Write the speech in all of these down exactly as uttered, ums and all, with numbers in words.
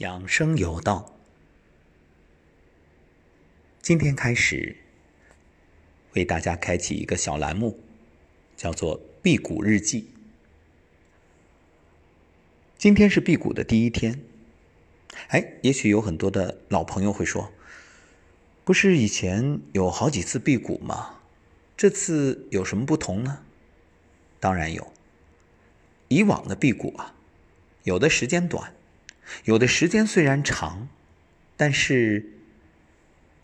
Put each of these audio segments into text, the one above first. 养生有道，今天开始为大家开启一个小栏目，叫做辟谷日记。今天是辟谷的第一天。哎，也许有很多的老朋友会说，不是以前有好几次辟谷吗？这次有什么不同呢？当然有。以往的辟谷啊，有的时间短，有的时间虽然长，但是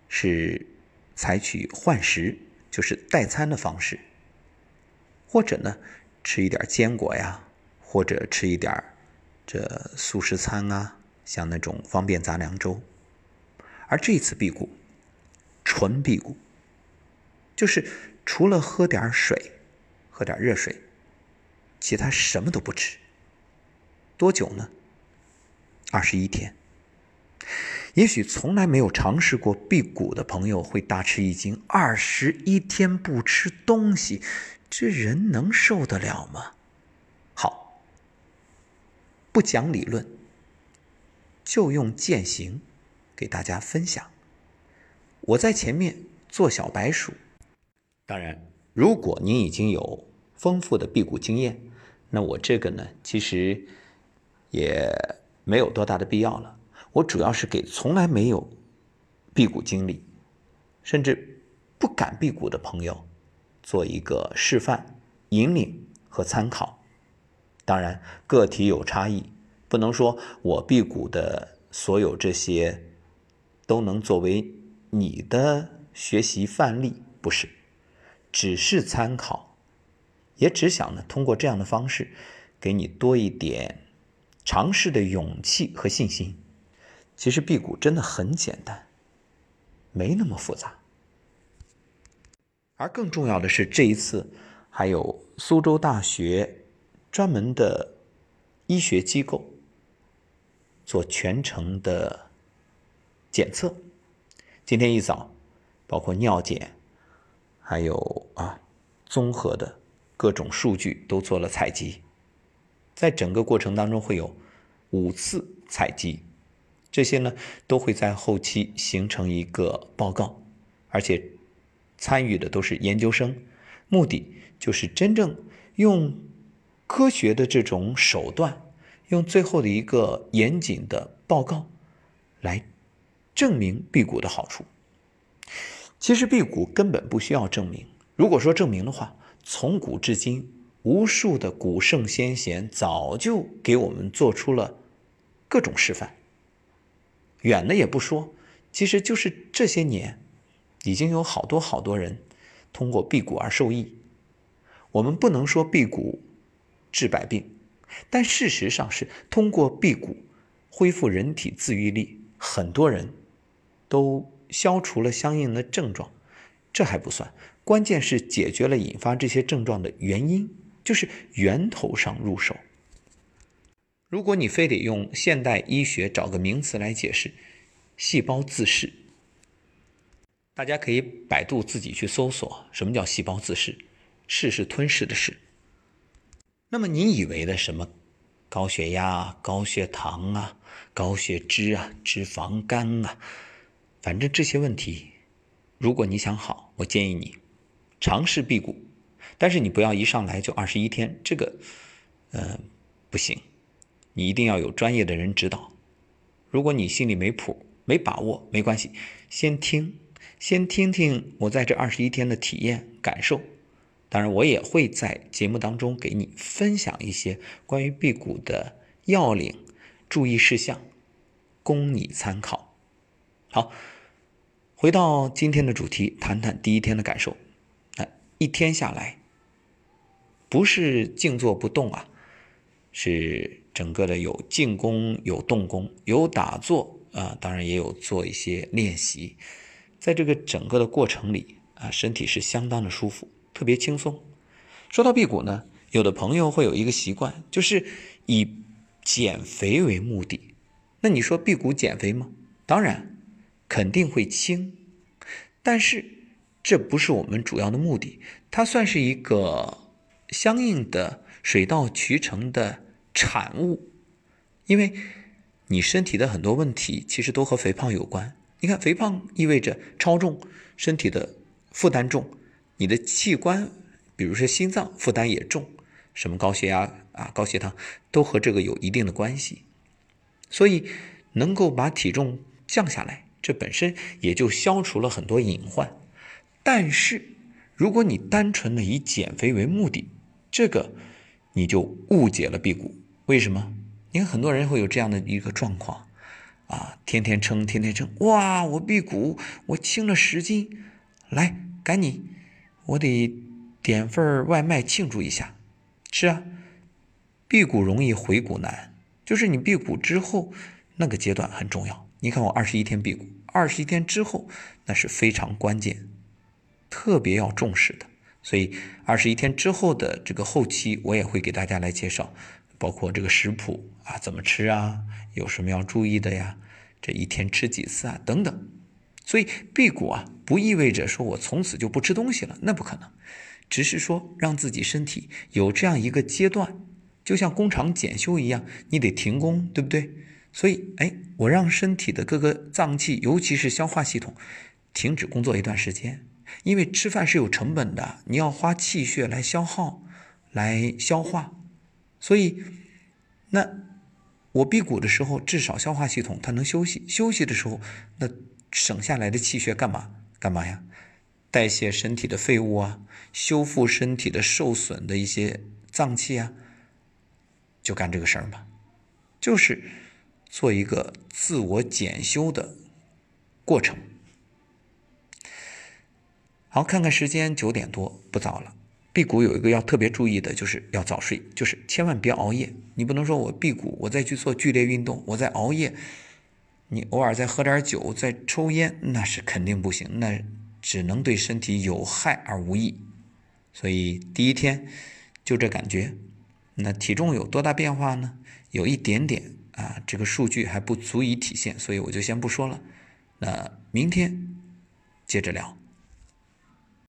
是采取换食，就是代餐的方式，或者呢吃一点坚果呀，或者吃一点这素食餐啊，像那种方便杂粮粥。而这一次辟谷，纯辟谷，就是除了喝点水，喝点热水，其他什么都不吃。多久呢？二十一天。也许从来没有尝试过辟谷的朋友会大吃一惊，二十一天不吃东西，这人能受得了吗？好，不讲理论，就用践行给大家分享。我在前面做小白鼠。当然，如果您已经有丰富的辟谷经验，那我这个呢，其实也没有多大的必要了。我主要是给从来没有辟谷经历，甚至不敢辟谷的朋友做一个示范、引领和参考。当然，个体有差异，不能说我辟谷的所有这些都能作为你的学习范例，不是，只是参考，也只想呢通过这样的方式给你多一点尝试的勇气和信心。其实辟谷真的很简单，没那么复杂。而更重要的是，这一次还有苏州大学专门的医学机构做全程的检测。今天一早，包括尿检，还有啊综合的各种数据都做了采集。在整个过程当中会有五次采集，这些呢都会在后期形成一个报告，而且参与的都是研究生，目的就是真正用科学的这种手段，用最后的一个严谨的报告来证明辟谷的好处。其实辟谷根本不需要证明，如果说证明的话，从古至今无数的古圣先贤早就给我们做出了各种示范。远的也不说，其实就是这些年已经有好多好多人通过辟谷而受益。我们不能说辟谷治百病，但事实上是通过辟谷恢复人体自愈力，很多人都消除了相应的症状。这还不算，关键是解决了引发这些症状的原因，就是源头上入手。如果你非得用现代医学找个名词来解释，细胞自噬。大家可以百度自己去搜索什么叫细胞自噬，噬是吞噬的噬。那么您以为的什么高血压、高血糖啊、高血脂啊、脂肪肝啊，反正这些问题，如果你想好，我建议你尝试辟谷。但是你不要一上来就二十一天，这个呃，不行，你一定要有专业的人指导。如果你心里没谱没把握，没关系，先听先听听我在这二十一天的体验感受。当然我也会在节目当中给你分享一些关于辟谷的要领、注意事项，供你参考。好，回到今天的主题，谈谈第一天的感受。一天下来，不是静坐不动啊，是整个的有静功、有动功、有打坐啊、呃，当然也有做一些练习。在这个整个的过程里啊，身体是相当的舒服，特别轻松。说到辟谷呢，有的朋友会有一个习惯，就是以减肥为目的。那你说辟谷减肥吗？当然，肯定会轻，但是这不是我们主要的目的，它算是一个相应的水到渠成的产物。因为你身体的很多问题其实都和肥胖有关。你看，肥胖意味着超重，身体的负担重，你的器官，比如说心脏负担也重，什么高血压啊、高血糖都和这个有一定的关系。所以能够把体重降下来，这本身也就消除了很多隐患。但是如果你单纯的以减肥为目的，这个你就误解了辟谷。为什么？你看很多人会有这样的一个状况啊，天天称天天称，哇，我辟谷我轻了十斤，来赶紧我得点份外卖庆祝一下。是啊，辟谷容易回谷难，就是你辟谷之后那个阶段很重要。你看我二十一天辟谷，二十一天之后那是非常关键，特别要重视的。所以二十一天之后的这个后期我也会给大家来介绍，包括这个食谱啊，怎么吃啊，有什么要注意的呀，这一天吃几次啊等等。所以辟谷啊不意味着说我从此就不吃东西了，那不可能，只是说让自己身体有这样一个阶段，就像工厂检修一样，你得停工，对不对？所以哎，我让身体的各个脏器，尤其是消化系统停止工作一段时间。因为吃饭是有成本的，你要花气血来消耗来消化，所以那我辟谷的时候至少消化系统它能休息，休息的时候那省下来的气血干嘛干嘛呀？代谢身体的废物啊，修复身体的受损的一些脏器啊，就干这个事儿吧，就是做一个自我检修的过程。好，看看时间，九点多，不早了。辟谷有一个要特别注意的，就是要早睡，就是千万别熬夜。你不能说我辟谷，我再去做剧烈运动，我再熬夜，你偶尔再喝点酒，再抽烟，那是肯定不行，那只能对身体有害而无益。所以第一天就这感觉，那体重有多大变化呢？有一点点啊，这个数据还不足以体现，所以我就先不说了。那明天接着聊。